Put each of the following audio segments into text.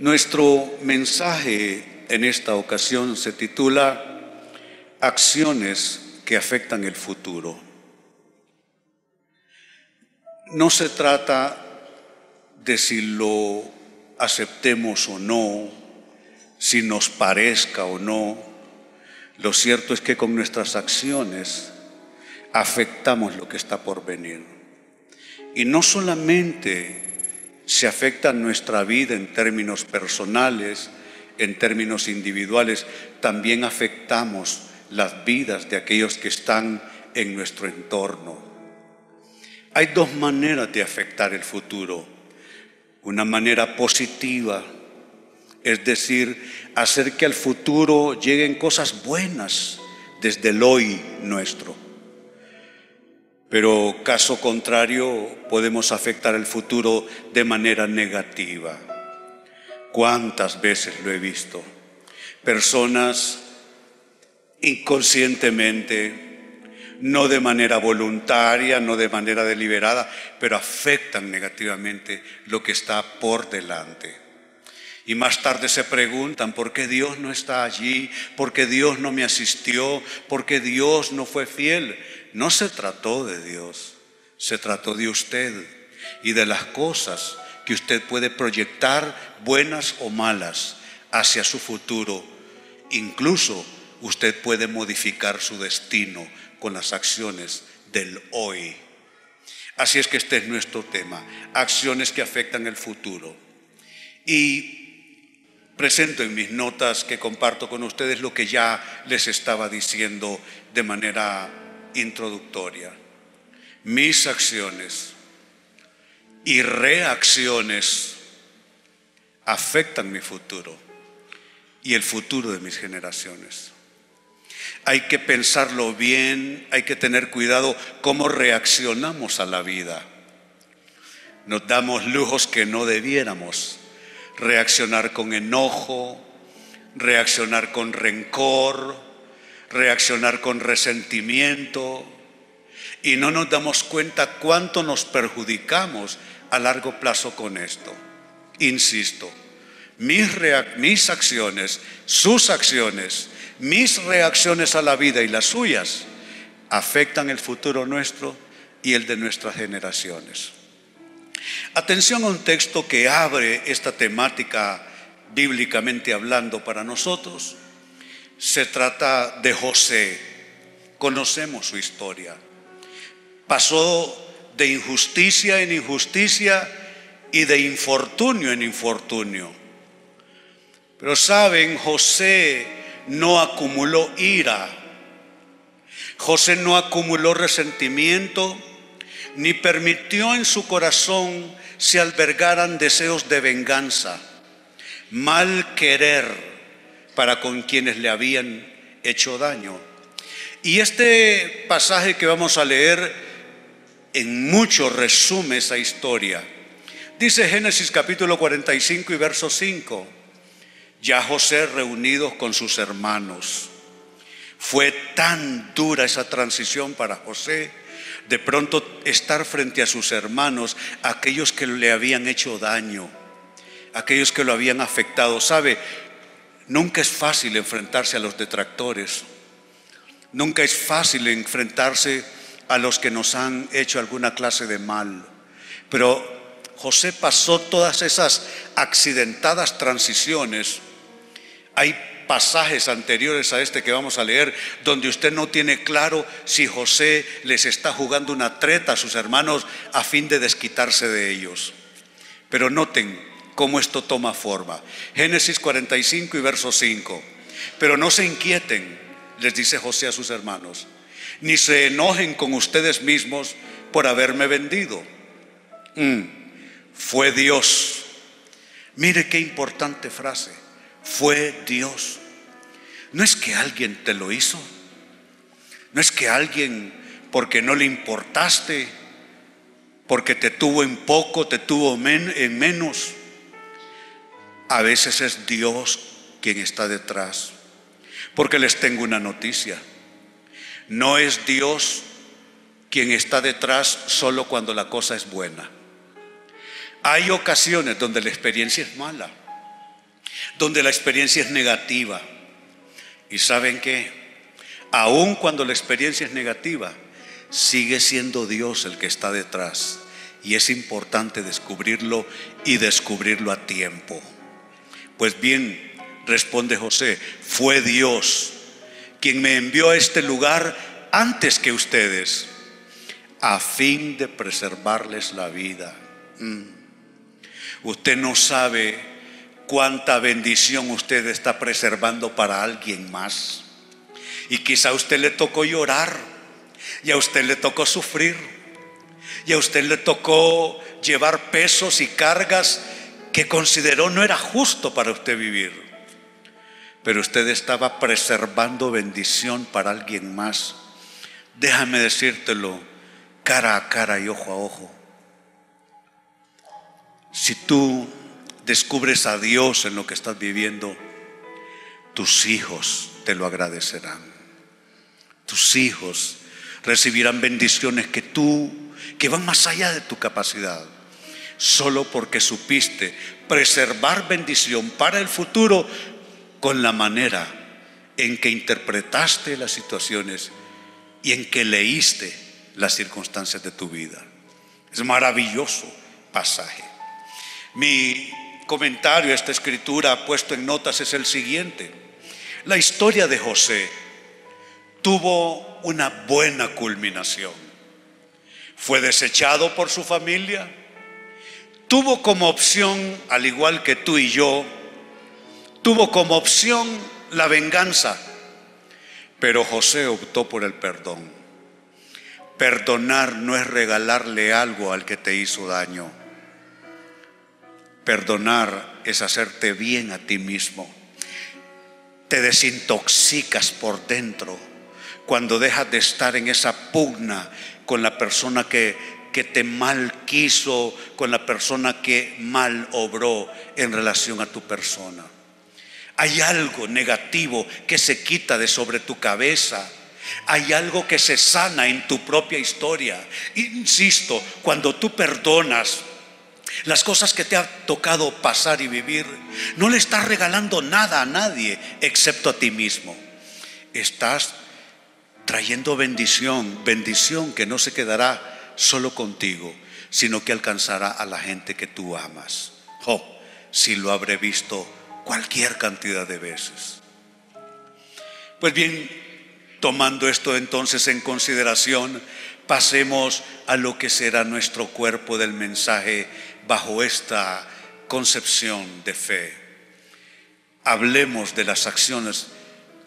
Nuestro mensaje en esta ocasión se titula Acciones que afectan el futuro. No se trata de si lo aceptemos o no, si nos parezca o no. Lo cierto es que con nuestras acciones afectamos lo que está por venir. Y no solamente se afecta nuestra vida en términos personales, en términos individuales, también afectamos las vidas de aquellos que están en nuestro entorno. Hay dos maneras de afectar el futuro. Una manera positiva, es decir, hacer que al futuro lleguen cosas buenas desde el hoy nuestro. Pero caso contrario, podemos afectar el futuro de manera negativa. ¿Cuántas veces lo he visto? Personas inconscientemente, no de manera voluntaria, no de manera deliberada, pero afectan negativamente lo que está por delante. Y más tarde se preguntan por qué Dios no está allí, por qué Dios no me asistió, por qué Dios no fue fiel. No se trató de Dios, se trató de usted y de las cosas que usted puede proyectar, buenas o malas, hacia su futuro. Incluso usted puede modificar su destino con las acciones del hoy. Así es que este es nuestro tema, acciones que afectan el futuro. Y presento en mis notas que comparto con ustedes lo que ya les estaba diciendo de manera introductoria. Mis acciones y reacciones afectan mi futuro y el futuro de mis generaciones. Hay que pensarlo bien, hay que tener cuidado cómo reaccionamos a la vida. Nos damos lujos que no debiéramos. Reaccionar con enojo, reaccionar con rencor, reaccionar con resentimiento, y no nos damos cuenta cuánto nos perjudicamos a largo plazo con esto. Insisto, mis acciones, sus acciones, mis reacciones a la vida y las suyas afectan el futuro nuestro y el de nuestras generaciones. Atención a un texto que abre esta temática bíblicamente hablando para nosotros. Se trata de José. Conocemos su historia. Pasó de injusticia en injusticia y de infortunio en infortunio. Pero saben, José no acumuló ira. José no acumuló resentimiento, ni permitió en su corazón se albergaran deseos de venganza, mal querer para con quienes le habían hecho daño. Y este pasaje que vamos a leer en mucho resume esa historia. Dice Génesis capítulo 45 y verso 5, ya José reunido con sus hermanos. Fue tan dura esa transición para José, de pronto estar frente a sus hermanos, aquellos que le habían hecho daño, aquellos que lo habían afectado. ¿Sabe? Nunca es fácil enfrentarse a los detractores. Nunca es fácil enfrentarse a los que nos han hecho alguna clase de mal. Pero José pasó todas esas accidentadas transiciones. Hay pasajes anteriores a este que vamos a leer donde usted no tiene claro si José les está jugando una treta a sus hermanos a fin de desquitarse de ellos. Pero noten cómo esto toma forma. Génesis 45 y verso 5. Pero no se inquieten, les dice José a sus hermanos, ni se enojen con ustedes mismos por haberme vendido. Fue Dios. Mire qué importante frase. Fue Dios. No es que alguien te lo hizo. No es que alguien, porque no le importaste, porque te tuvo en poco, te tuvo en menos. A veces es Dios quien está detrás. Porque les tengo una noticia. No es Dios quien está detrás solo cuando la cosa es buena. Hay ocasiones donde la experiencia es mala. donde la experiencia es negativa. ¿Y saben qué? Aun cuando la experiencia es negativa, sigue siendo Dios el que está detrás. Y es importante descubrirlo y descubrirlo a tiempo. Pues bien, responde José, fue Dios quien me envió a este lugar antes que ustedes, a fin de preservarles la vida. Usted no sabe cuánta bendición usted está preservando para alguien más. Y quizá a usted le tocó llorar, y a usted le tocó sufrir, y a usted le tocó llevar pesos y cargas que consideró no era justo para usted vivir. Pero usted estaba preservando bendición para alguien más. Déjame decírtelo cara a cara y ojo a ojo. Si tú descubres a Dios en lo que estás viviendo, tus hijos te lo agradecerán. Tus hijos recibirán bendiciones que van más allá de tu capacidad, solo porque supiste preservar bendición para el futuro con la manera en que interpretaste las situaciones y en que leíste las circunstancias de tu vida. Es maravilloso pasaje. Mi comentario a esta escritura puesto en notas es el siguiente: la historia de José tuvo una buena culminación. Fue desechado por su familia. Tuvo como opción, al igual que tú y yo, tuvo como opción la venganza. Pero José optó por el perdón. Perdonar no es regalarle algo al que te hizo daño. Perdonar es hacerte bien a ti mismo. Te desintoxicas por dentro cuando dejas de estar en esa pugna con la persona que te mal quiso, con la persona que mal obró en relación a tu persona. Hay algo negativo que se quita de sobre tu cabeza. Hay algo que se sana en tu propia historia. Insisto, cuando tú perdonas las cosas que te ha tocado pasar y vivir, no le estás regalando nada a nadie excepto a ti mismo. Estás trayendo bendición, bendición que no se quedará solo contigo, sino que alcanzará a la gente que tú amas. Job, si lo habré visto cualquier cantidad de veces. Pues bien, tomando esto entonces en consideración, pasemos a lo que será nuestro cuerpo del mensaje bajo esta concepción de fe. Hablemos de las acciones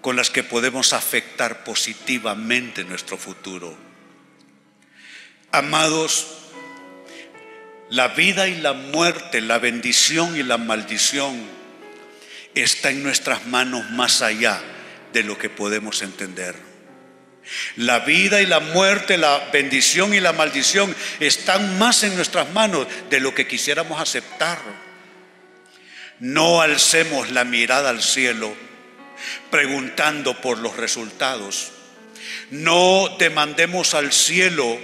con las que podemos afectar positivamente nuestro futuro. Amados, la vida y la muerte, la bendición y la maldición está en nuestras manos más allá de lo que podemos entender. La vida y la muerte, la bendición y la maldición están más en nuestras manos de lo que quisiéramos aceptar. No alcemos la mirada al cielo preguntando por los resultados. No demandemos al cielo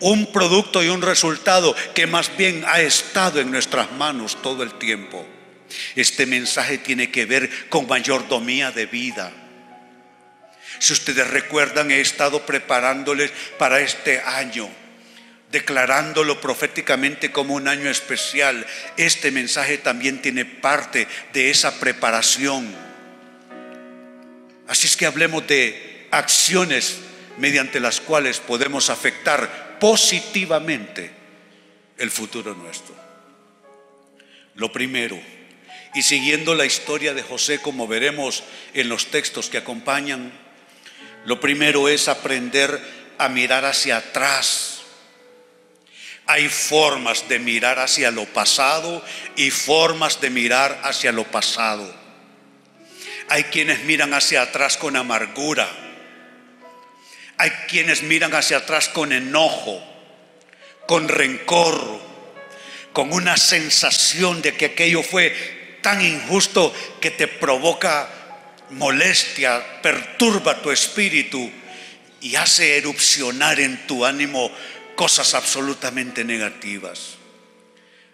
un producto y un resultado que más bien ha estado en nuestras manos todo el tiempo. Este mensaje tiene que ver con mayordomía de vida. Si ustedes recuerdan, he estado preparándoles para este año, declarándolo proféticamente como un año especial. Este mensaje también tiene parte de esa preparación. Así es que hablemos de acciones mediante las cuales podemos afectar positivamente el futuro nuestro. Lo primero, y siguiendo la historia de José como veremos en los textos que acompañan, lo primero es aprender a mirar hacia atrás. Hay formas de mirar hacia lo pasado y formas de mirar hacia lo pasado. Hay quienes miran hacia atrás con amargura. Hay quienes miran hacia atrás con enojo, con rencor, con una sensación de que aquello fue tan injusto que te provoca molestia, perturba tu espíritu y hace erupcionar en tu ánimo cosas absolutamente negativas.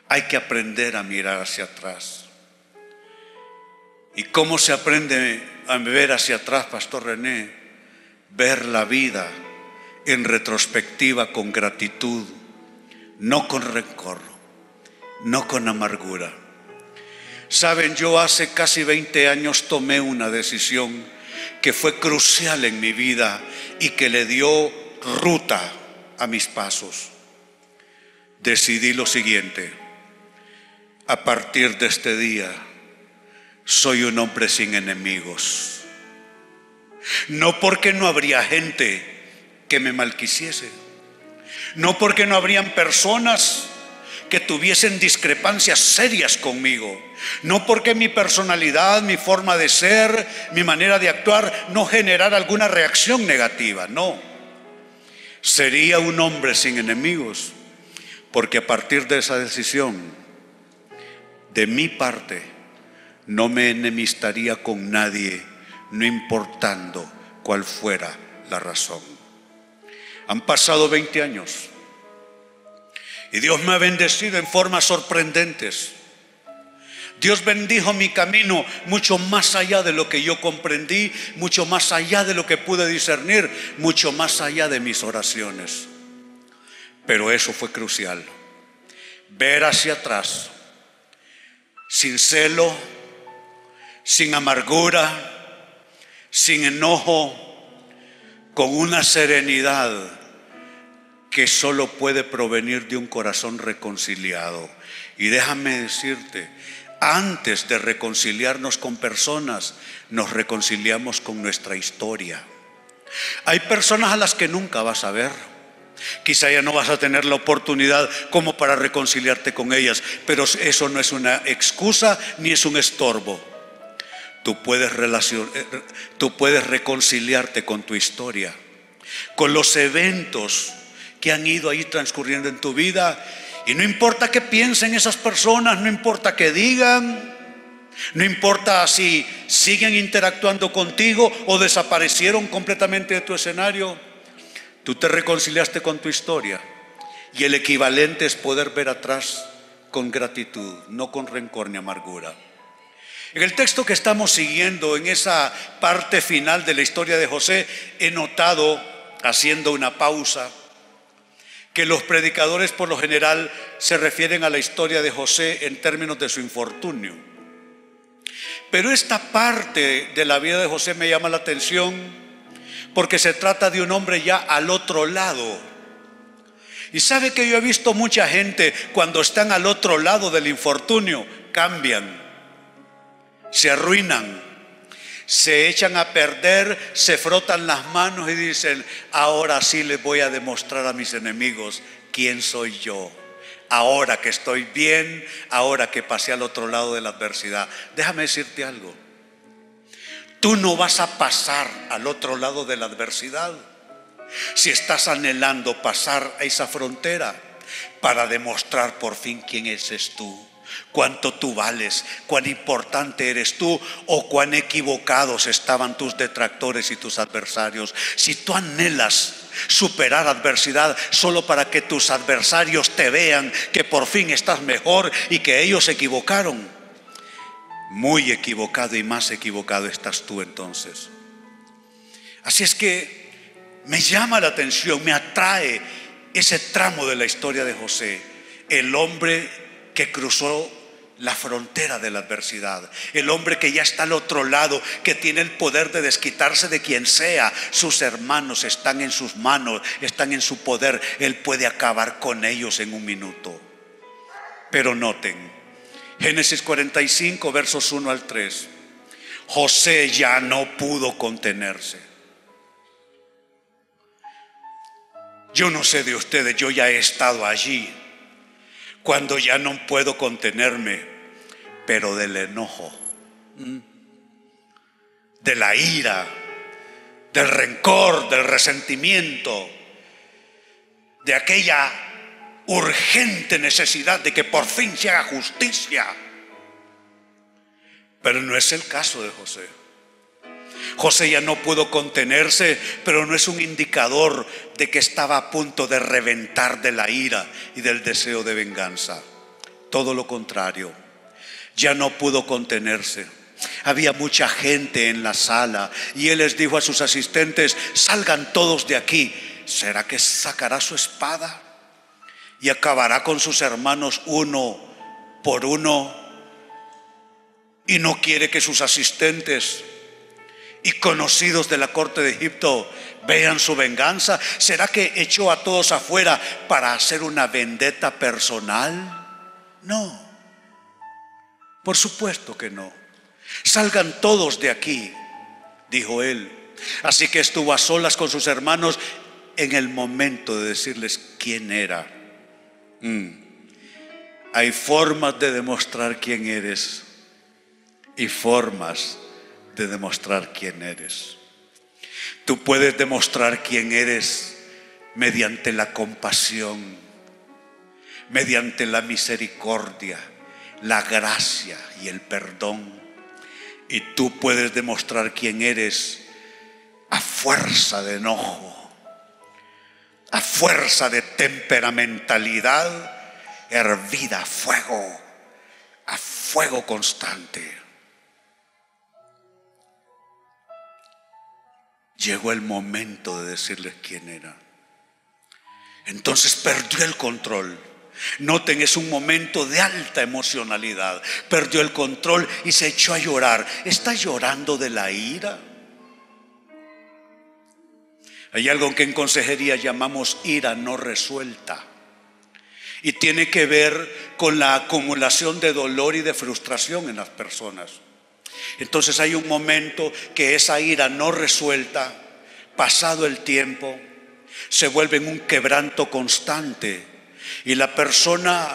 Hay que aprender a mirar hacia atrás. ¿Y cómo se aprende a ver hacia atrás, Pastor René? Ver la vida en retrospectiva con gratitud, no con rencor, no con amargura. Saben, yo hace casi 20 años tomé una decisión que fue crucial en mi vida y que le dio ruta a mis pasos. Decidí lo siguiente: a partir de este día soy un hombre sin enemigos. No porque no habría gente que me malquisiese, no porque no habrían personas que tuviesen discrepancias serias conmigo, no porque mi personalidad, mi forma de ser, mi manera de actuar no generara alguna reacción negativa, no. Sería un hombre sin enemigos, porque a partir de esa decisión, de mi parte, no me enemistaría con nadie, no importando cuál fuera la razón. Han pasado 20 años y Dios me ha bendecido en formas sorprendentes. Dios bendijo mi camino mucho más allá de lo que yo comprendí, mucho más allá de lo que pude discernir, mucho más allá de mis oraciones. Pero eso fue crucial. Ver hacia atrás, sin celo, sin amargura, sin enojo, con una serenidad que solo puede provenir de un corazón reconciliado. Y déjame decirte, antes de reconciliarnos con personas, nos reconciliamos con nuestra historia. Hay personas a las que nunca vas a ver. Quizá ya no vas a tener la oportunidad como para reconciliarte con ellas, pero eso no es una excusa ni es un estorbo. Tú puedes reconciliarte con tu historia, con los eventos que han ido ahí transcurriendo en tu vida. Y no importa qué piensen esas personas, no importa qué digan, no importa si siguen interactuando contigo o desaparecieron completamente de tu escenario, tú te reconciliaste con tu historia. Y el equivalente es poder ver atrás con gratitud, no con rencor ni amargura. En el texto que estamos siguiendo, en esa parte final de la historia de José, he notado, haciendo una pausa, que los predicadores por lo general se refieren a la historia de José en términos de su infortunio. Pero esta parte de la vida de José me llama la atención porque se trata de un hombre ya al otro lado. Y sabe que yo he visto mucha gente cuando están al otro lado del infortunio, cambian. Se arruinan, se echan a perder, se frotan las manos y dicen: ahora sí les voy a demostrar a mis enemigos quién soy yo. Ahora que estoy bien, ahora que pasé al otro lado de la adversidad. Déjame decirte algo. Tú no vas a pasar al otro lado de la adversidad si estás anhelando pasar a esa frontera para demostrar por fin quién eres tú. Cuánto tú vales, cuán importante eres tú o cuán equivocados estaban tus detractores y tus adversarios. Si tú anhelas superar adversidad solo para que tus adversarios te vean que por fin estás mejor y que ellos se equivocaron, muy equivocado y más equivocado estás tú entonces. Así es que me llama la atención, me atrae ese tramo de la historia de José, el hombre que cruzó la frontera de la adversidad, el hombre que ya está al otro lado, que tiene el poder de desquitarse de quien sea. Sus hermanos están en sus manos, están en su poder. Él puede acabar con ellos en un minuto. Pero noten, Génesis 45, versos 1 al 3. José ya no pudo contenerse. Yo no sé de ustedes, yo ya he estado allí, cuando ya no puedo contenerme, pero del enojo, de la ira, del rencor, del resentimiento, de aquella urgente necesidad de que por fin se haga justicia. Pero no es el caso de José. José ya no pudo contenerse, pero no es un indicador de que estaba a punto de reventar de la ira y del deseo de venganza. Todo lo contrario, ya no pudo contenerse. Había mucha gente en la sala y él les dijo a sus asistentes: salgan todos de aquí. ¿Será que sacará su espada y acabará con sus hermanos uno por uno? Y no quiere que sus asistentes y conocidos de la corte de Egipto vean su venganza. ¿Será que echó a todos afuera para hacer una vendetta personal? No, por supuesto que no. Salgan todos de aquí, dijo él. Así que estuvo a solas con sus hermanos en el momento de decirles quién era. Hay formas de demostrar quién eres y formas de demostrar quién eres. Tú puedes demostrar quién eres mediante la compasión, mediante la misericordia, la gracia y el perdón. Y tú puedes demostrar quién eres a fuerza de enojo, a fuerza de temperamentalidad hervida a fuego constante. Llegó el momento de decirles quién era. Entonces perdió el control. Noten, es un momento de alta emocionalidad. Perdió el control y se echó a llorar. Está llorando de la ira. Hay algo que en consejería llamamos ira no resuelta. Y tiene que ver con la acumulación de dolor y de frustración en las personas. Entonces hay un momento que esa ira no resuelta, pasado el tiempo, se vuelve en un quebranto constante, y la persona,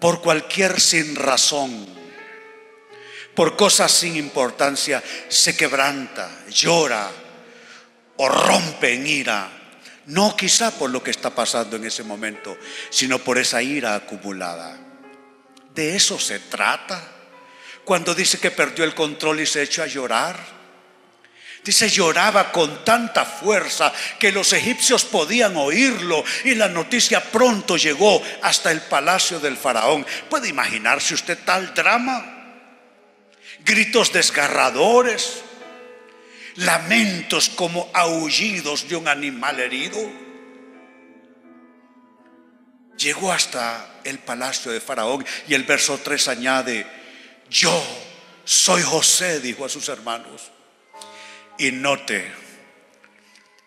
por cualquier sin razón, por cosas sin importancia, se quebranta, llora o rompe en ira. No quizá por lo que está pasando en ese momento, sino por esa ira acumulada. De eso se trata cuando dice que perdió el control y se echó a llorar. Dice, lloraba con tanta fuerza que los egipcios podían oírlo, y la noticia pronto llegó hasta el palacio del faraón. ¿Puede imaginarse usted tal drama? Gritos desgarradores, lamentos como aullidos de un animal herido. Llegó hasta el palacio de Faraón, y el verso 3 añade: yo soy José, dijo a sus hermanos. Y note,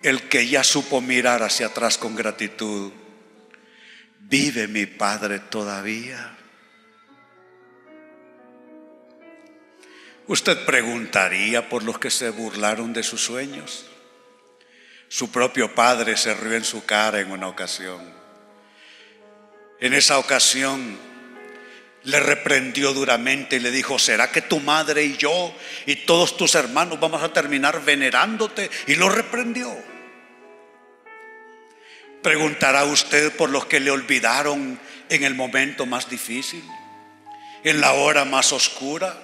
el que ya supo mirar hacia atrás con gratitud: ¿vive mi padre todavía? Usted preguntaría por los que se burlaron de sus sueños. Su propio padre se rió en su cara en una ocasión. En esa ocasión le reprendió duramente y le dijo: ¿será que tu madre y yo y todos tus hermanos vamos a terminar venerándote? Y lo reprendió. Preguntará usted por los que le olvidaron en el momento más difícil, en la hora más oscura.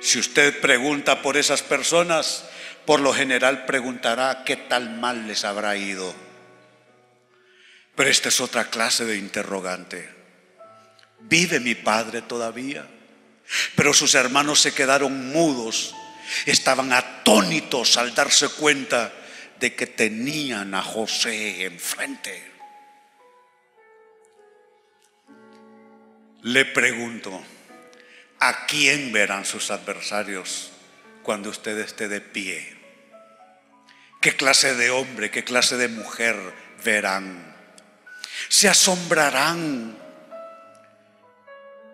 Si usted pregunta por esas personas, por lo general preguntará qué tal mal les habrá ido. Pero esta es otra clase de interrogante. ¿Vive mi padre todavía? Pero sus hermanos se quedaron mudos. Estaban atónitos al darse cuenta de que tenían a José enfrente. Le pregunto, ¿a quién verán sus adversarios cuando usted esté de pie? ¿Qué clase de hombre, qué clase de mujer verán? Se asombrarán,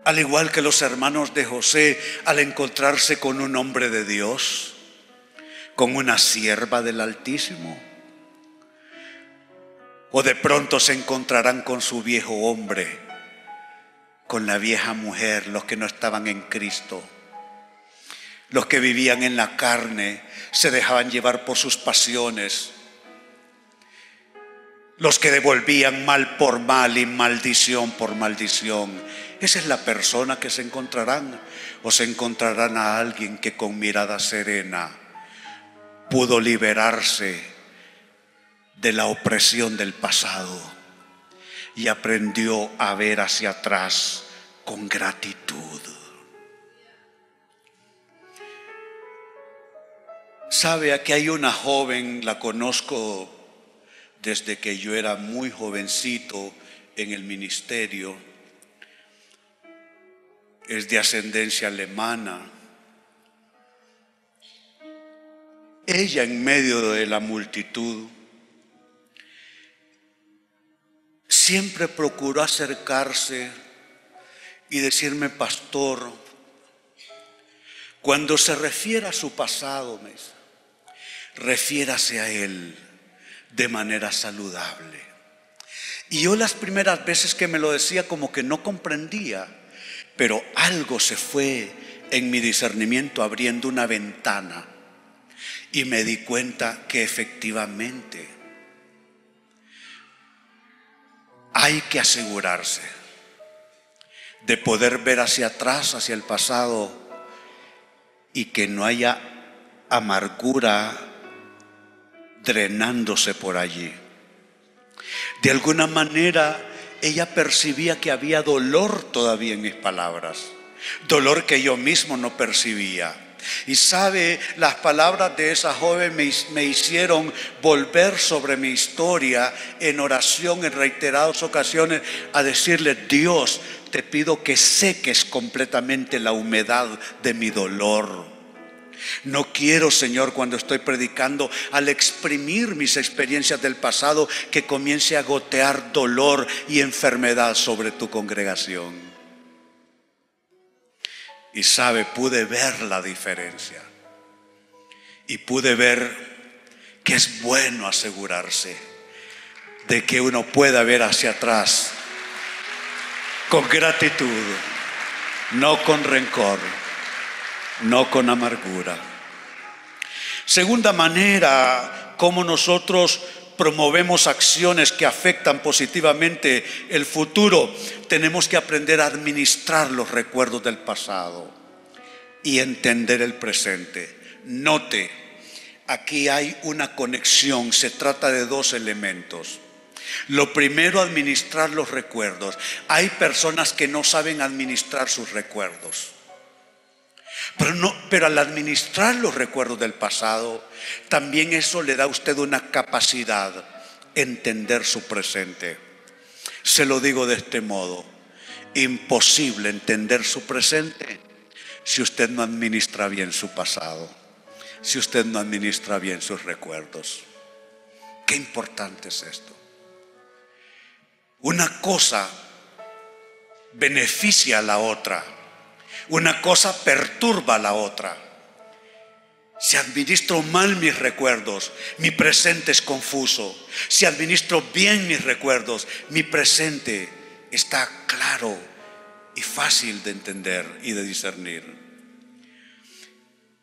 al igual que los hermanos de José, al encontrarse con un hombre de Dios, con una sierva del Altísimo. O de pronto se encontrarán con su viejo hombre, con la vieja mujer, los que no estaban en Cristo, los que vivían en la carne, se dejaban llevar por sus pasiones, los que devolvían mal por mal y maldición por maldición. Esa es la persona que se encontrarán. O se encontrarán a alguien que con mirada serena pudo liberarse de la opresión del pasado y aprendió a ver hacia atrás con gratitud. Sabe, aquí hay una joven, la conozco desde que yo era muy jovencito en el ministerio. Es de ascendencia alemana. Ella, en medio de la multitud, siempre procuró acercarse y decirme: pastor, cuando se refiera a su pasado, me dice, refiérase a él de manera saludable. Y yo las primeras veces que me lo decía como que no comprendía, pero algo se fue en mi discernimiento abriendo una ventana y me di cuenta que efectivamente hay que asegurarse de poder ver hacia atrás, hacia el pasado, y que no haya amargura drenándose por allí. De alguna manera ella percibía que había dolor todavía en mis palabras, dolor que yo mismo no percibía. Y sabe, las palabras de esa joven me hicieron volver sobre mi historia en oración en reiteradas ocasiones a decirle: Dios, te pido que seques completamente la humedad de mi dolor. No quiero, Señor, cuando estoy predicando, al exprimir mis experiencias del pasado, que comience a gotear dolor y enfermedad sobre tu congregación. Y sabe, pude ver la diferencia y pude ver que es bueno asegurarse de que uno pueda ver hacia atrás con gratitud, no con rencor, no con amargura. Segunda manera como nosotros promovemos acciones que afectan positivamente el futuro: tenemos que aprender a administrar los recuerdos del pasado y entender el presente. Note, aquí hay una conexión, se trata de dos elementos. Lo primero, administrar los recuerdos. Hay personas que no saben administrar sus recuerdos. Pero al administrar los recuerdos del pasado, también eso le da a usted una capacidad de entender su presente. Se lo digo de este modo: imposible entender su presente si usted no administra bien su pasado, si usted no administra bien sus recuerdos. Qué importante es esto. Una cosa beneficia a la otra. Una cosa perturba a la otra. Si administro mal mis recuerdos, mi presente es confuso. Si administro bien mis recuerdos, mi presente está claro y fácil de entender y de discernir.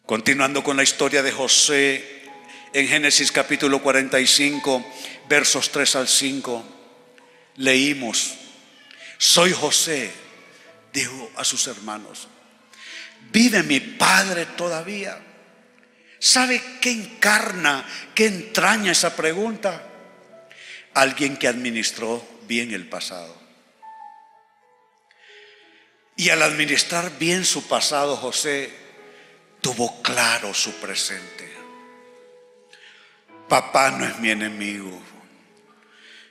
Continuando con la historia de José, en Génesis capítulo 45, versos 3 al 5, leímos: soy José, dijo a sus hermanos, ¿vive mi padre todavía? ¿Sabe qué encarna, qué entraña esa pregunta? Alguien que administró bien el pasado. Y al administrar bien su pasado, José tuvo claro su presente. Papá no es mi enemigo.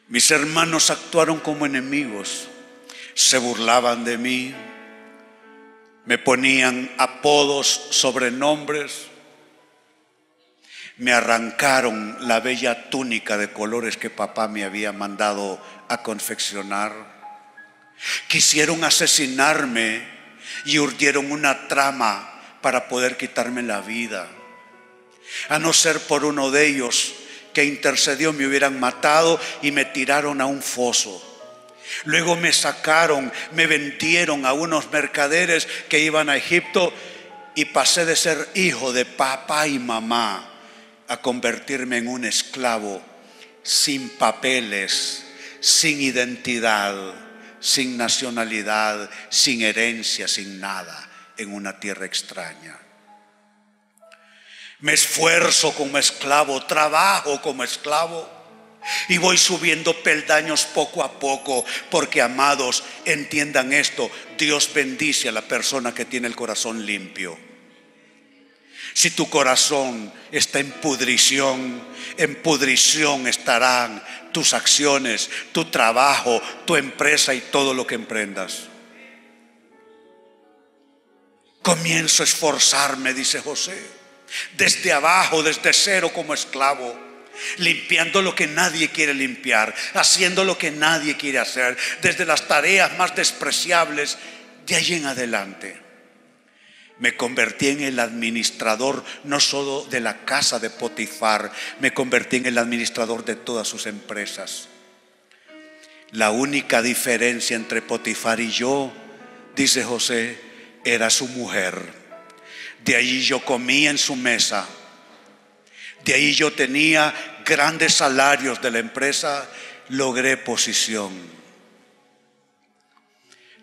Mis hermanos actuaron como enemigos. Se burlaban de mí, me ponían apodos, sobrenombres, me arrancaron la bella túnica de colores que papá me había mandado a confeccionar, quisieron asesinarme y urdieron una trama para poder quitarme la vida. A no ser por uno de ellos que intercedió, me hubieran matado y me tiraron a un foso. Luego me sacaron, me vendieron a unos mercaderes que iban a Egipto, y pasé de ser hijo de papá y mamá a convertirme en un esclavo sin papeles, sin identidad, sin nacionalidad, sin herencia, sin nada, en una tierra extraña. Me esfuerzo como esclavo, trabajo como esclavo, Y voy subiendo peldaños poco a poco, porque, amados, entiendan esto: Dios bendice a la persona que tiene el corazón limpio. Si tu corazón está en pudrición estarán tus acciones, tu trabajo, tu empresa y todo lo que emprendas. Comienzo a esforzarme, dice José, desde abajo, desde cero como esclavo, limpiando lo que nadie quiere limpiar, haciendo lo que nadie quiere hacer, desde las tareas más despreciables. De ahí en adelante me convertí en el administrador no solo de la casa de Potifar, me convertí en el administrador de todas sus empresas. La única diferencia entre Potifar y yo, dice José, era su mujer. De allí yo comía en su mesa, de ahí yo tenía grandes salarios de la empresa, logré posición.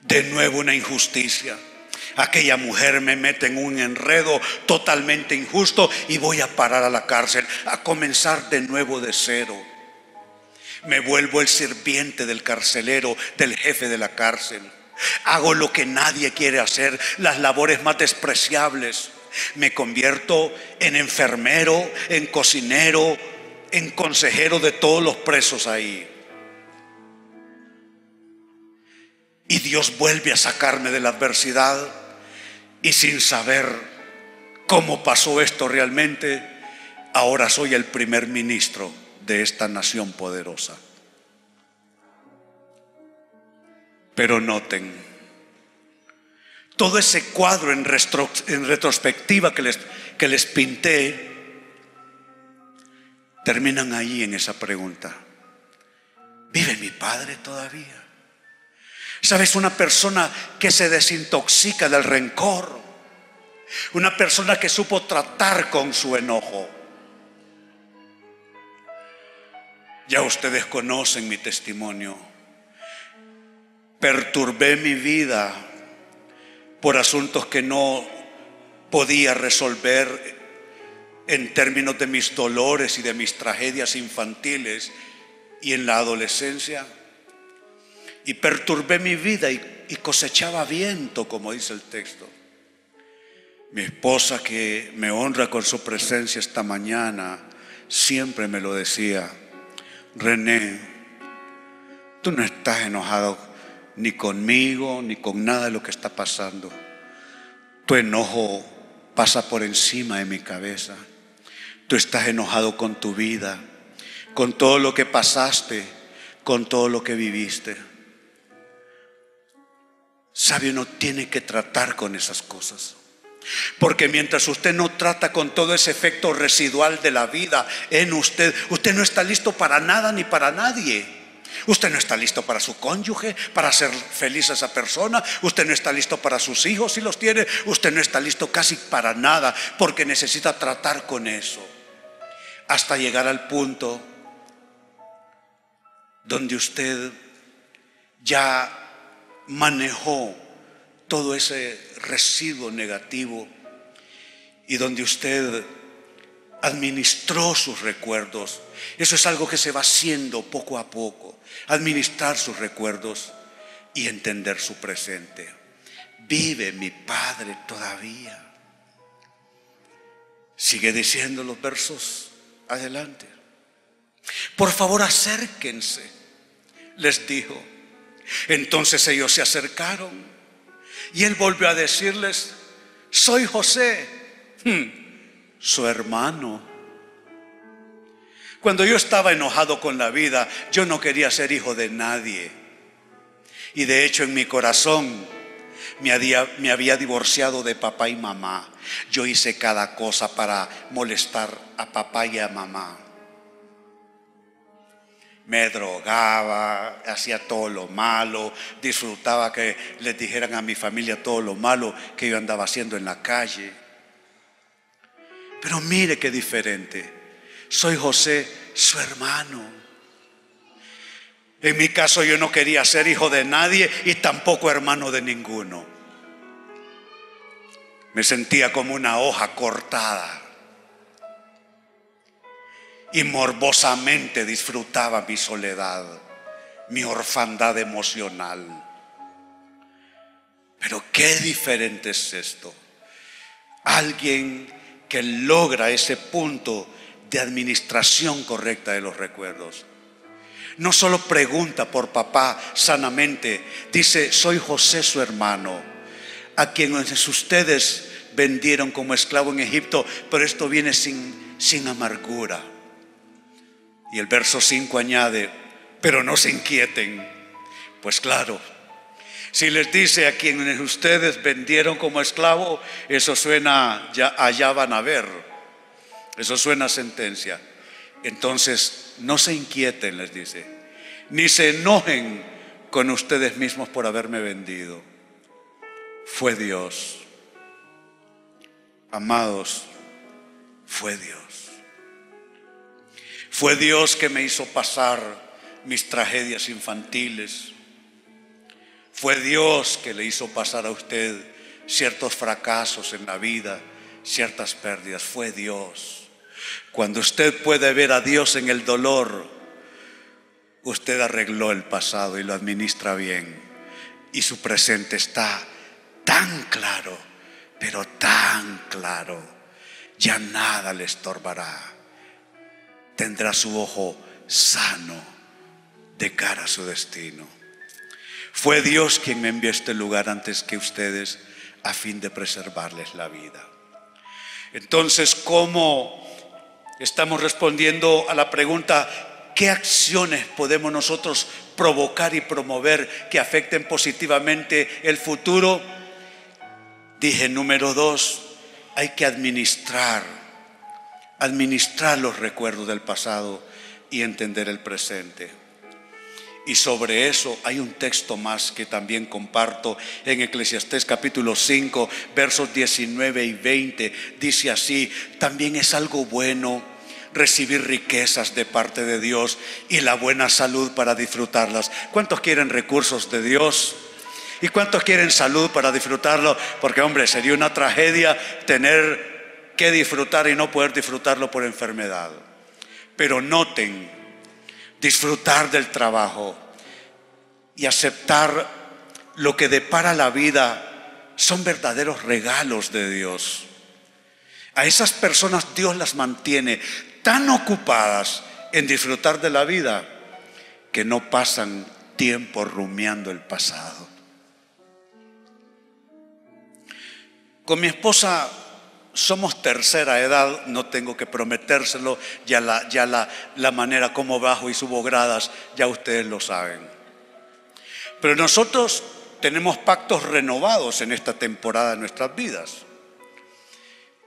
De nuevo una injusticia. Aquella mujer me mete en un enredo totalmente injusto y voy a parar a la cárcel, a comenzar de nuevo de cero. Me vuelvo el sirviente del carcelero, del jefe de la cárcel. Hago lo que nadie quiere hacer, las labores más despreciables. Me convierto en enfermero, en cocinero, en consejero de todos los presos ahí. Y Dios vuelve a sacarme de la adversidad. Y sin saber cómo pasó esto realmente, ahora soy el primer ministro de esta nación poderosa. Pero noten, todo ese cuadro en retrospectiva que les pinté, terminan ahí en esa pregunta: ¿vive mi Padre todavía? ¿Sabes? Una persona que se desintoxica del rencor, una persona que supo tratar con su enojo. Ya ustedes conocen mi testimonio. Perturbé mi vida por asuntos que no podía resolver en términos de mis dolores y de mis tragedias infantiles y en la adolescencia. Y perturbé mi vida y cosechaba viento, como dice el texto. Mi esposa, que me honra con su presencia esta mañana, siempre me lo decía: René, tú no estás enojado ni conmigo, ni con nada de lo que está pasando. Tu enojo pasa por encima de mi cabeza. Tú estás enojado con tu vida, con todo lo que pasaste, con todo lo que viviste. Sabe, uno tiene que tratar con esas cosas, porque mientras usted no trata con todo ese efecto residual de la vida en usted, usted no está listo para nada ni para nadie. Usted no está listo para su cónyuge, para hacer feliz a esa persona. Usted no está listo para sus hijos, si los tiene. Usted no está listo casi para nada, porque necesita tratar con eso, hasta llegar al punto donde usted ya manejó todo ese residuo negativo y donde usted administró sus recuerdos. Eso es algo que se va haciendo poco a poco: administrar sus recuerdos y entender su presente. ¿Vive mi Padre todavía? Sigue diciendo los versos adelante. Por favor, acérquense, les dijo. Entonces ellos se acercaron y él volvió a decirles: soy José, su hermano. Cuando yo estaba enojado con la vida, yo no quería ser hijo de nadie. Y de hecho, en mi corazón me había divorciado de papá y mamá. Yo hice cada cosa para molestar a papá y a mamá. Me drogaba, hacía todo lo malo, disfrutaba que les dijeran a mi familia todo lo malo que yo andaba haciendo en la calle. Pero mire qué diferente: soy José, su hermano. En mi caso, yo no quería ser hijo de nadie y tampoco hermano de ninguno. Me sentía como una hoja cortada. y morbosamente disfrutaba mi soledad, mi orfandad emocional. Pero qué diferente es esto. Alguien que logra ese punto de administración correcta de los recuerdos. No solo pregunta por papá sanamente, dice: soy José su hermano, a quien ustedes vendieron como esclavo en Egipto, pero esto viene sin amargura. Y el verso 5 añade: pero no se inquieten. Pues claro, si les dice a quienes ustedes vendieron como esclavo, eso suena, ya allá van a ver, eso suena a sentencia. Entonces no se inquieten, les dice, ni se enojen con ustedes mismos por haberme vendido. Fue Dios, amados, fue Dios. Fue Dios que me hizo pasar mis tragedias infantiles. Fue Dios que le hizo pasar a usted ciertos fracasos en la vida, ciertas pérdidas. Fue Dios. Cuando usted puede ver a Dios en el dolor, usted arregló el pasado y lo administra bien. Y su presente está tan claro, pero tan claro. Ya nada le estorbará. Tendrá su ojo sano de cara a su destino. Fue Dios quien me envió a este lugar antes que ustedes a fin de preservarles la vida. Entonces, ¿cómo estamos respondiendo a la pregunta? ¿Qué acciones podemos nosotros provocar y promover que afecten positivamente el futuro? Dije, número 2, hay que administrar los recuerdos del pasado y entender el presente. Y sobre eso hay un texto más que también comparto en Eclesiastés capítulo 5, versos 19 y 20. Dice así: también es algo bueno recibir riquezas de parte de Dios y la buena salud para disfrutarlas. ¿Cuántos quieren recursos de Dios? ¿Y cuántos quieren salud para disfrutarlo? Porque, hombre, sería una tragedia tener que disfrutar y no poder disfrutarlo por enfermedad. Pero noten, disfrutar del trabajo y aceptar lo que depara la vida son verdaderos regalos de Dios. A esas personas Dios las mantiene tan ocupadas en disfrutar de la vida que no pasan tiempo rumiando el pasado. Con mi esposa somos tercera edad, no tengo que prometérselo, ya la manera como bajo y subo gradas, ya ustedes lo saben. Pero nosotros tenemos pactos renovados en esta temporada de nuestras vidas.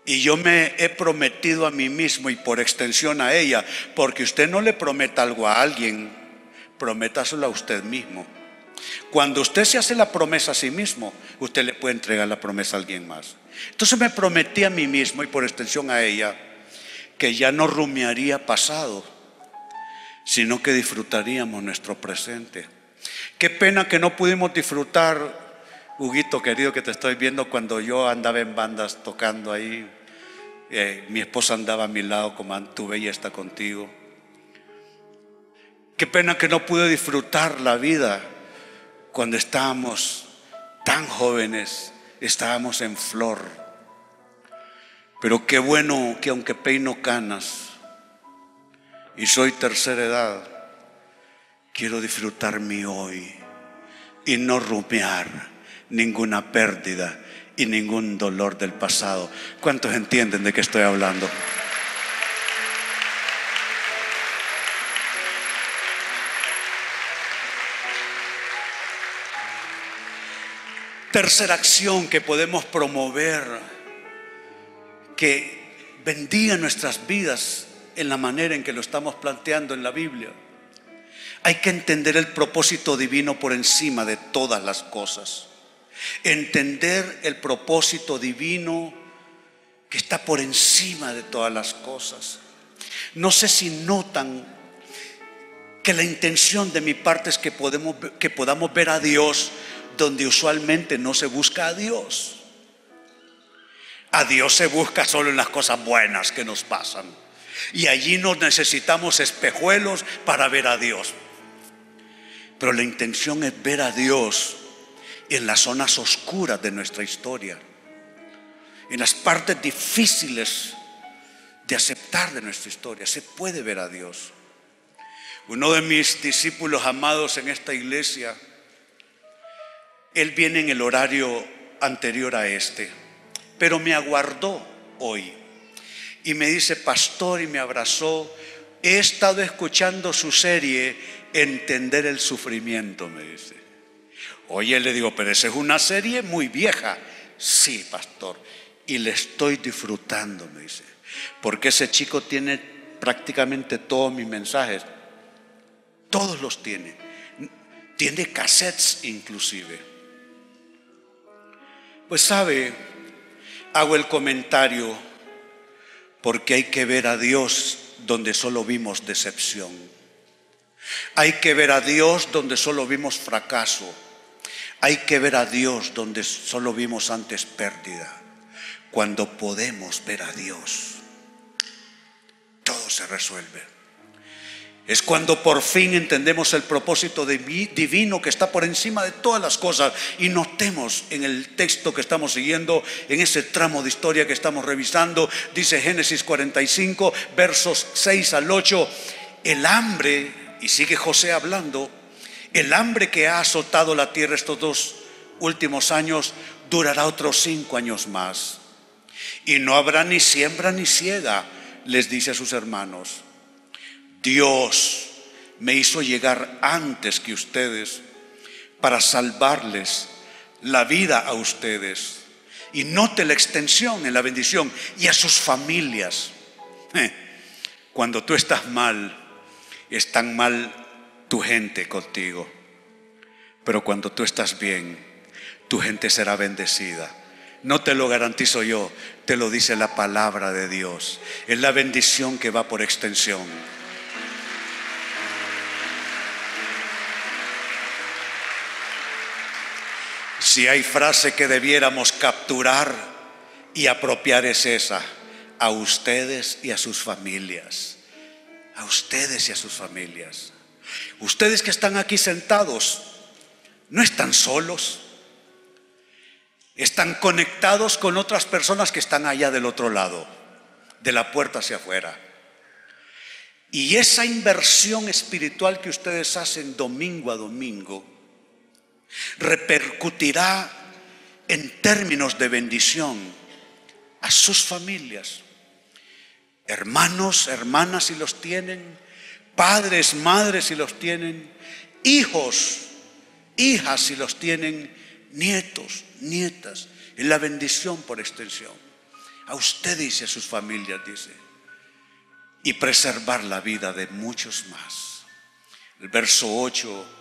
Y yo me he prometido a mí mismo y por extensión a ella, porque usted no le prometa algo a alguien, prométaselo a usted mismo. Cuando usted se hace la promesa a sí mismo, usted le puede entregar la promesa a alguien más. Entonces me prometí a mí mismo y por extensión a ella que ya no rumiaría pasado, sino que disfrutaríamos nuestro presente. Qué pena que no pudimos disfrutar, Huguito querido, que te estoy viendo, cuando yo andaba en bandas tocando ahí, mi esposa andaba a mi lado como tu bella está contigo. Qué pena que no pude disfrutar la vida cuando estábamos tan jóvenes, estábamos en flor. Pero qué bueno que aunque peino canas y soy tercera edad, quiero disfrutar mi hoy y no rumiar ninguna pérdida y ningún dolor del pasado. ¿Cuántos entienden de qué estoy hablando? Tercera acción que podemos promover, que bendiga nuestras vidas en la manera en que lo estamos planteando en la Biblia. Hay que entender el propósito divino por encima de todas las cosas. Entender el propósito divino que está por encima de todas las cosas. No sé si notan que la intención de mi parte es que podamos ver a Dios donde usualmente no se busca a Dios. A Dios se busca solo en las cosas buenas que nos pasan. Y allí nos necesitamos espejuelos para ver a Dios. Pero la intención es ver a Dios en las zonas oscuras de nuestra historia, en las partes difíciles de aceptar de nuestra historia. Se puede ver a Dios. Uno de mis discípulos amados en esta iglesia, él viene en el horario anterior a este, pero me aguardó hoy y me dice: pastor, y me abrazó, he estado escuchando su serie Entender el Sufrimiento, me dice. Oye, le digo, pero esa es una serie muy vieja. Sí, pastor, y le estoy disfrutando, me dice, porque ese chico tiene prácticamente todos mis mensajes. Todos los tiene. Tiene cassettes inclusive. Pues sabe, hago el comentario porque hay que ver a Dios donde solo vimos decepción. Hay que ver a Dios donde solo vimos fracaso. Hay que ver a Dios donde solo vimos antes pérdida. Cuando podemos ver a Dios, todo se resuelve. Es cuando por fin entendemos el propósito divino que está por encima de todas las cosas. Y notemos en el texto que estamos siguiendo, en ese tramo de historia que estamos revisando, dice Génesis 45, versos 6 al 8, el hambre, y sigue José hablando, el hambre que ha azotado la tierra estos dos últimos años durará otros 5 años más. Y no habrá ni siembra ni siega, les dice a sus hermanos. Dios me hizo llegar antes que ustedes para salvarles la vida a ustedes. Y note la extensión en la bendición y a sus familias. Cuando tú estás mal, están mal tu gente contigo. Pero cuando tú estás bien, tu gente será bendecida. No te lo garantizo yo, te lo dice la palabra de Dios. Es la bendición que va por extensión. Si hay frase que debiéramos capturar y apropiar es esa: a ustedes y a sus familias. A ustedes y a sus familias. Ustedes que están aquí sentados no están solos. Están conectados con otras personas que están allá del otro lado, de la puerta hacia afuera. Y esa inversión espiritual que ustedes hacen domingo a domingo repercutirá en términos de bendición a sus familias. Hermanos, hermanas si los tienen, padres, madres si los tienen, hijos, hijas si los tienen, nietos, nietas, es la bendición por extensión. A ustedes y a sus familias, dice, y preservar la vida de muchos más. El verso 8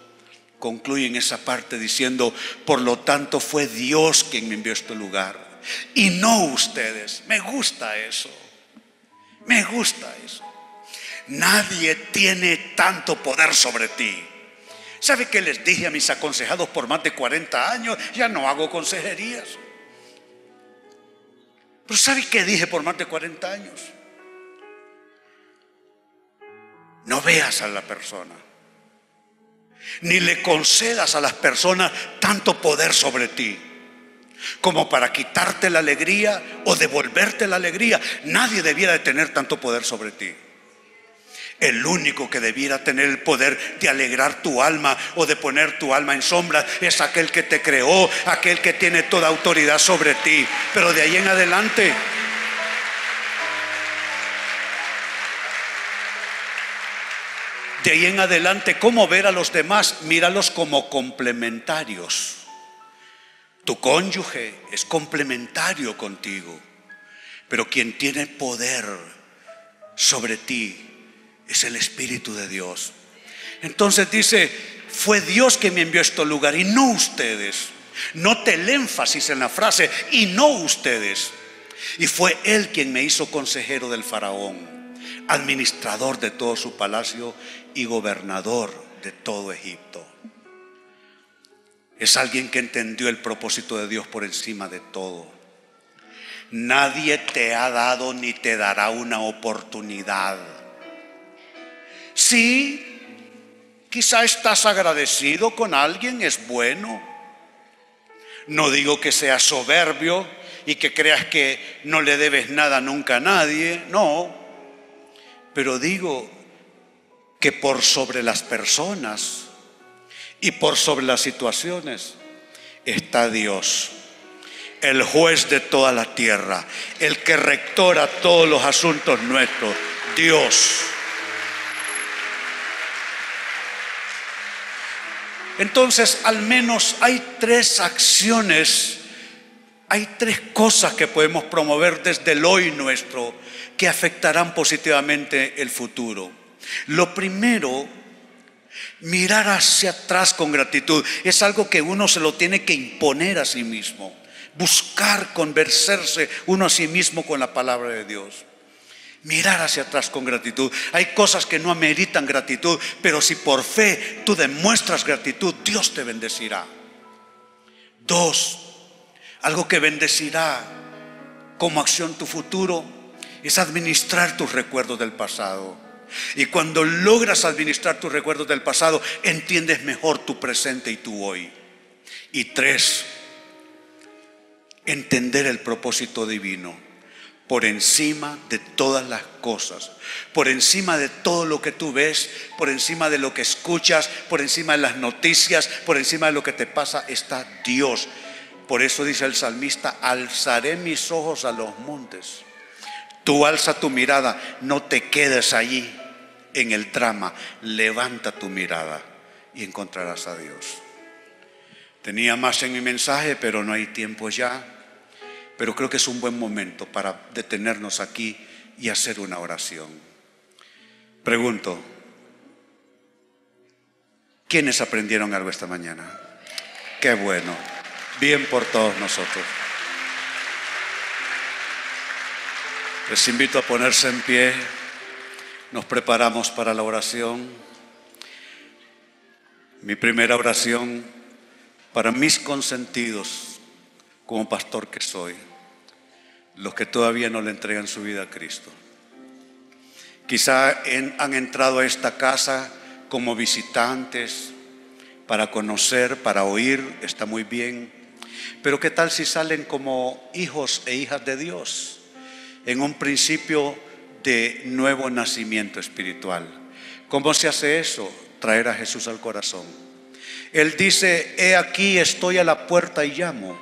concluye en esa parte diciendo: por lo tanto fue Dios quien me envió a este lugar y no ustedes. Me gusta eso, me gusta eso. Nadie tiene tanto poder sobre ti. ¿Sabe qué les dije a mis aconsejados por más de 40 años? Ya no hago consejerías. Pero ¿sabe qué dije por más de 40 años? No veas a la persona, ni le concedas a las personas tanto poder sobre ti como para quitarte la alegría o devolverte la alegría. Nadie debiera de tener tanto poder sobre ti. El único que debiera tener el poder de alegrar tu alma o de poner tu alma en sombra es aquel que te creó, aquel que tiene toda autoridad sobre ti. Pero de ahí en adelante, de ahí en adelante, ¿cómo ver a los demás? Míralos como complementarios. Tu cónyuge es complementario contigo, pero quien tiene poder sobre ti es el Espíritu de Dios. Entonces dice: fue Dios que me envió a este lugar y no ustedes. Note el énfasis en la frase "y no ustedes". Y fue Él quien me hizo consejero del faraón, administrador de todo su palacio y gobernador de todo Egipto. Es alguien que entendió el propósito de Dios por encima de todo. Nadie te ha dado ni te dará una oportunidad. Sí, quizá estás agradecido con alguien, es bueno. No digo que seas soberbio y que creas que no le debes nada nunca a nadie, no. Pero digo que por sobre las personas y por sobre las situaciones está Dios, el juez de toda la tierra, el que rectora todos los asuntos nuestros, Dios. Entonces, al menos hay tres acciones, hay tres cosas que podemos promover desde el hoy nuestro que afectarán positivamente el futuro. Lo primero, mirar hacia atrás con gratitud. Es algo que uno se lo tiene que imponer a sí mismo. Buscar convencerse uno a sí mismo con la palabra de Dios. Mirar hacia atrás con gratitud. Hay cosas que no ameritan gratitud, pero si por fe tú demuestras gratitud, Dios te bendecirá. Dos, algo que bendecirá como acción tu futuro es administrar tus recuerdos del pasado. Y cuando logras administrar tus recuerdos del pasado, entiendes mejor tu presente y tu hoy. Y tres, entender el propósito divino por encima de todas las cosas, por encima de todo lo que tú ves, por encima de lo que escuchas, por encima de las noticias, por encima de lo que te pasa, está Dios. Por eso dice el salmista: alzaré mis ojos a los montes. Tú alza tu mirada, no te quedes allí en el drama, levanta tu mirada y encontrarás a Dios. Tenía más en mi mensaje, pero no hay tiempo ya. Pero creo que es un buen momento para detenernos aquí y hacer una oración. Pregunto, ¿quiénes aprendieron algo esta mañana? Qué bueno, bien por todos nosotros. Les invito a ponerse en pie. Nos preparamos para la oración. Mi primera oración para mis consentidos como pastor que soy, los que todavía no le entregan su vida a Cristo. Quizá han entrado a esta casa como visitantes para conocer, para oír, está muy bien. Pero ¿qué tal si salen como hijos e hijas de Dios? En un principio de nuevo nacimiento espiritual. ¿Cómo se hace eso? Traer a Jesús al corazón. Él dice: he aquí, estoy a la puerta y llamo.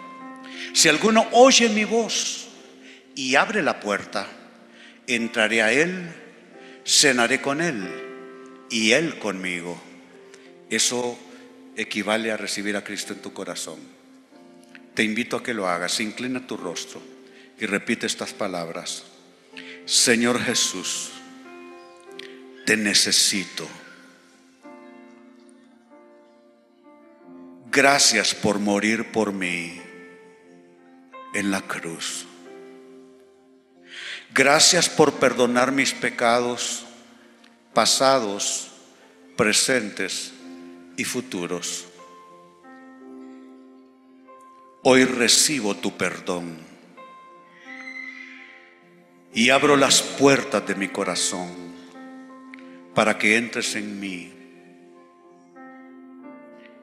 Si alguno oye mi voz y abre la puerta, entraré a él, cenaré con él y él conmigo. Eso equivale a recibir a Cristo en tu corazón. Te invito a que lo hagas. Inclina tu rostro y repite estas palabras: Señor Jesús, te necesito. Gracias por morir por mí en la cruz. Gracias por perdonar mis pecados pasados, presentes y futuros. Hoy recibo tu perdón y abro las puertas de mi corazón para que entres en mí.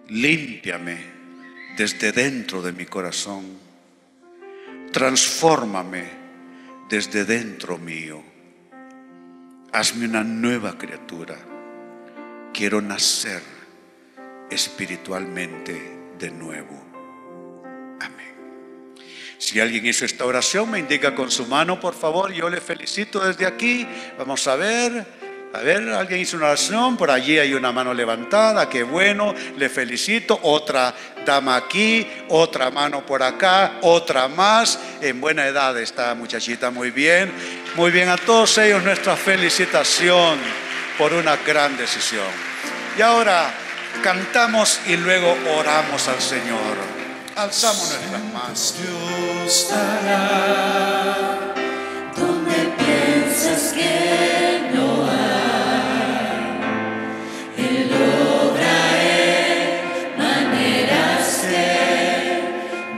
Límpiame desde dentro de mi corazón. Transfórmame desde dentro mío. Hazme una nueva criatura. Quiero nacer espiritualmente de nuevo. Si alguien hizo esta oración, me indica con su mano, por favor. Yo le felicito desde aquí. Vamos a ver, alguien hizo una oración. Por allí hay una mano levantada, qué bueno, le felicito. Otra dama aquí, otra mano por acá, otra más. En buena edad está muchachita, muy bien. Muy bien, a todos ellos nuestra felicitación por una gran decisión. Y ahora cantamos y luego oramos al Señor. Alzamos nuestras manos. Dios estará donde piensas que no hay. Él obra en maneras que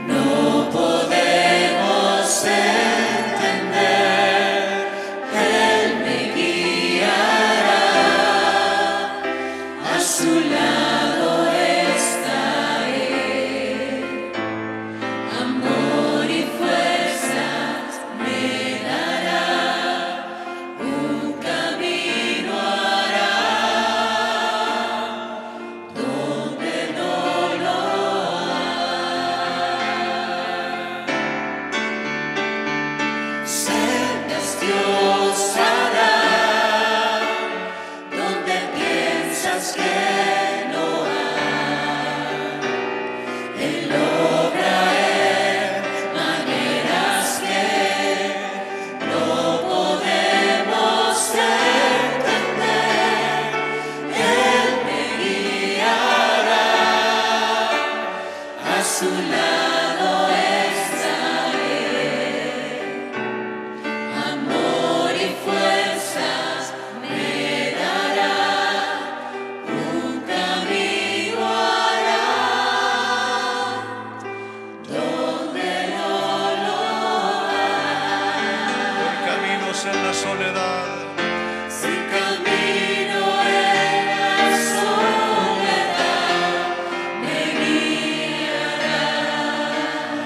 no podemos ver. su lado estaré, amor y fuerzas me dará, un camino hará donde no lo hay. Sendas Dios hará donde piensas que a su lado estaré, amor y fuerzas me dará, un camino hará donde no lo hay. Por caminos en la soledad, sin camino en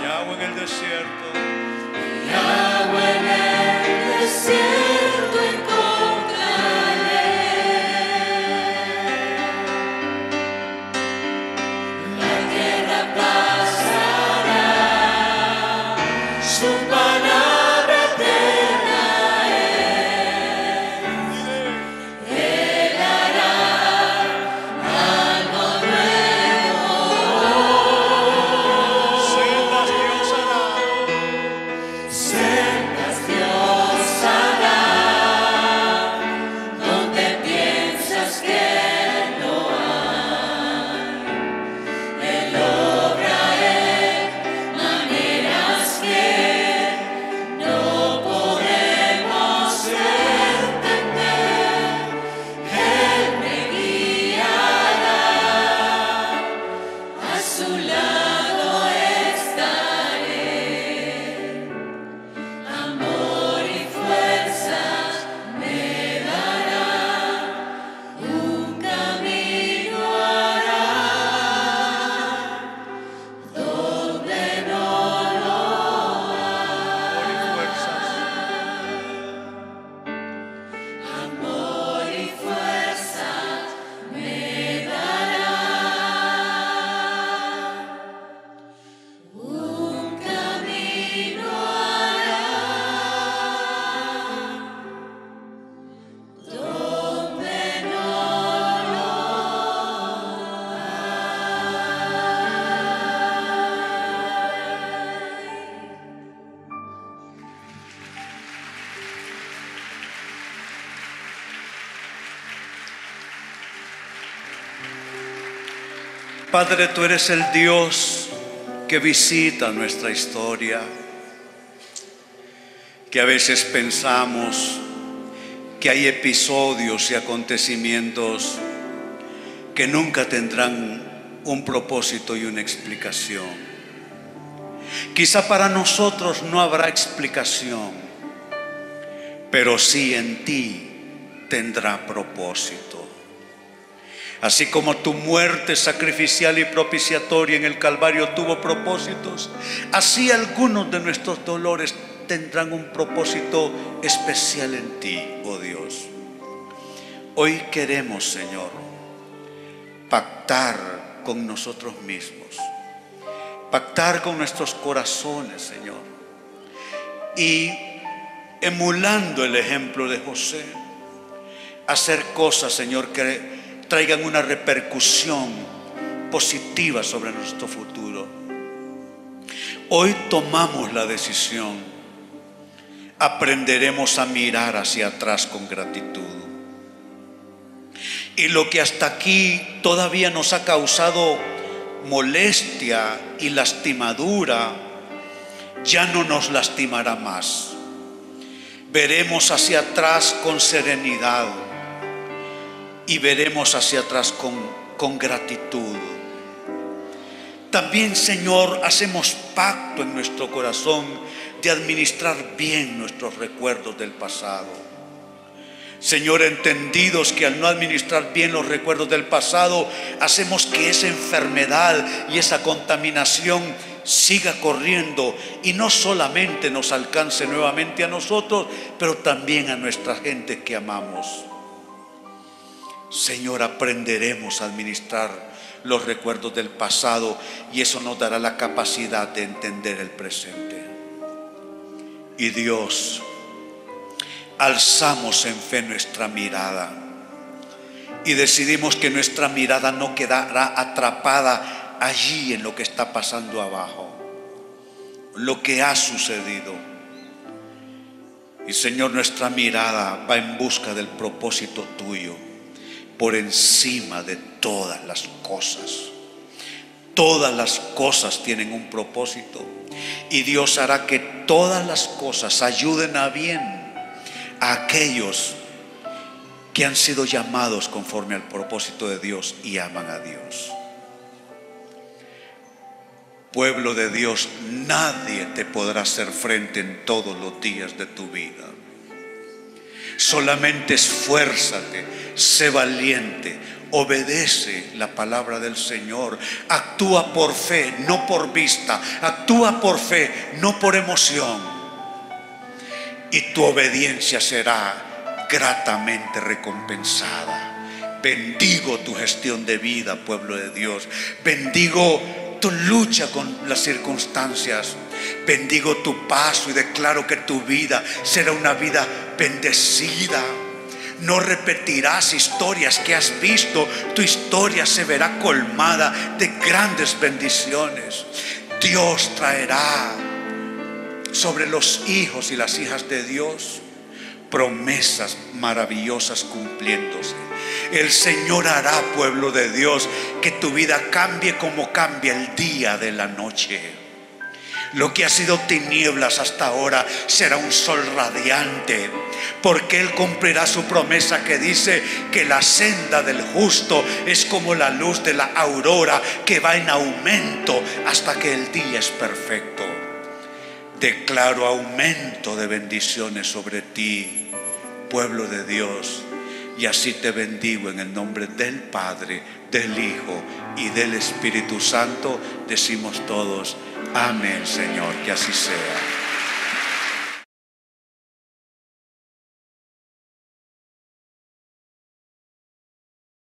la soledad, desierto encontraré. La tierra pasará, su palabra eterna es. Él hará algo nuevo. Sendas Dios hará, sendas Dios Padre, tú eres el Dios que visita nuestra historia, que a veces pensamos que hay episodios y acontecimientos que nunca tendrán un propósito y una explicación. Quizá para nosotros no habrá explicación, pero sí en ti tendrá propósito. Así como tu muerte sacrificial y propiciatoria en el Calvario tuvo propósitos, así algunos de nuestros dolores tendrán un propósito especial en ti, oh Dios. Hoy queremos, Señor, pactar con nosotros mismos, pactar con nuestros corazones, Señor, y emulando el ejemplo de José, hacer cosas, Señor, que traigan una repercusión positiva sobre nuestro futuro. Hoy tomamos la decisión. Aprenderemos a mirar hacia atrás con gratitud. Y lo que hasta aquí todavía nos ha causado molestia y lastimadura, ya no nos lastimará más. Veremos hacia atrás con serenidad. Y veremos hacia atrás con gratitud. También, Señor, hacemos pacto en nuestro corazón de administrar bien nuestros recuerdos del pasado. Señor, entendidos que al no administrar bien los recuerdos del pasado, hacemos que esa enfermedad y esa contaminación siga corriendo y no solamente nos alcance nuevamente a nosotros, pero también a nuestra gente que amamos. Señor, aprenderemos a administrar los recuerdos del pasado y eso nos dará la capacidad de entender el presente. Y Dios, alzamos en fe nuestra mirada y decidimos que nuestra mirada no quedará atrapada allí en lo que está pasando abajo, lo que ha sucedido. Y Señor, nuestra mirada va en busca del propósito tuyo por encima de todas las cosas. Todas las cosas tienen un propósito y Dios hará que todas las cosas ayuden a bien a aquellos que han sido llamados conforme al propósito de Dios y aman a Dios. Pueblo de Dios, nadie te podrá hacer frente en todos los días de tu vida. Solamente esfuérzate, sé valiente, obedece la palabra del Señor, actúa por fe, no por vista, actúa por fe, no por emoción. Y tu obediencia será gratamente recompensada. Bendigo tu gestión de vida, pueblo de Dios. Bendigo tu lucha con las circunstancias. Bendigo tu paso y declaro que tu vida será una vida bendecida. No repetirás historias que has visto. Tu historia se verá colmada de grandes bendiciones. Dios traerá sobre los hijos y las hijas de Dios promesas maravillosas cumpliéndose. El Señor hará, pueblo de Dios, que tu vida cambie como cambia el día de la noche. Lo que ha sido tinieblas hasta ahora será un sol radiante, porque Él cumplirá su promesa que dice que la senda del justo es como la luz de la aurora, que va en aumento hasta que el día es perfecto. Declaro aumento de bendiciones sobre ti, pueblo de Dios, y así te bendigo en el nombre del Padre, del Hijo y del Espíritu Santo. Decimos todos, amén, Señor, que así sea.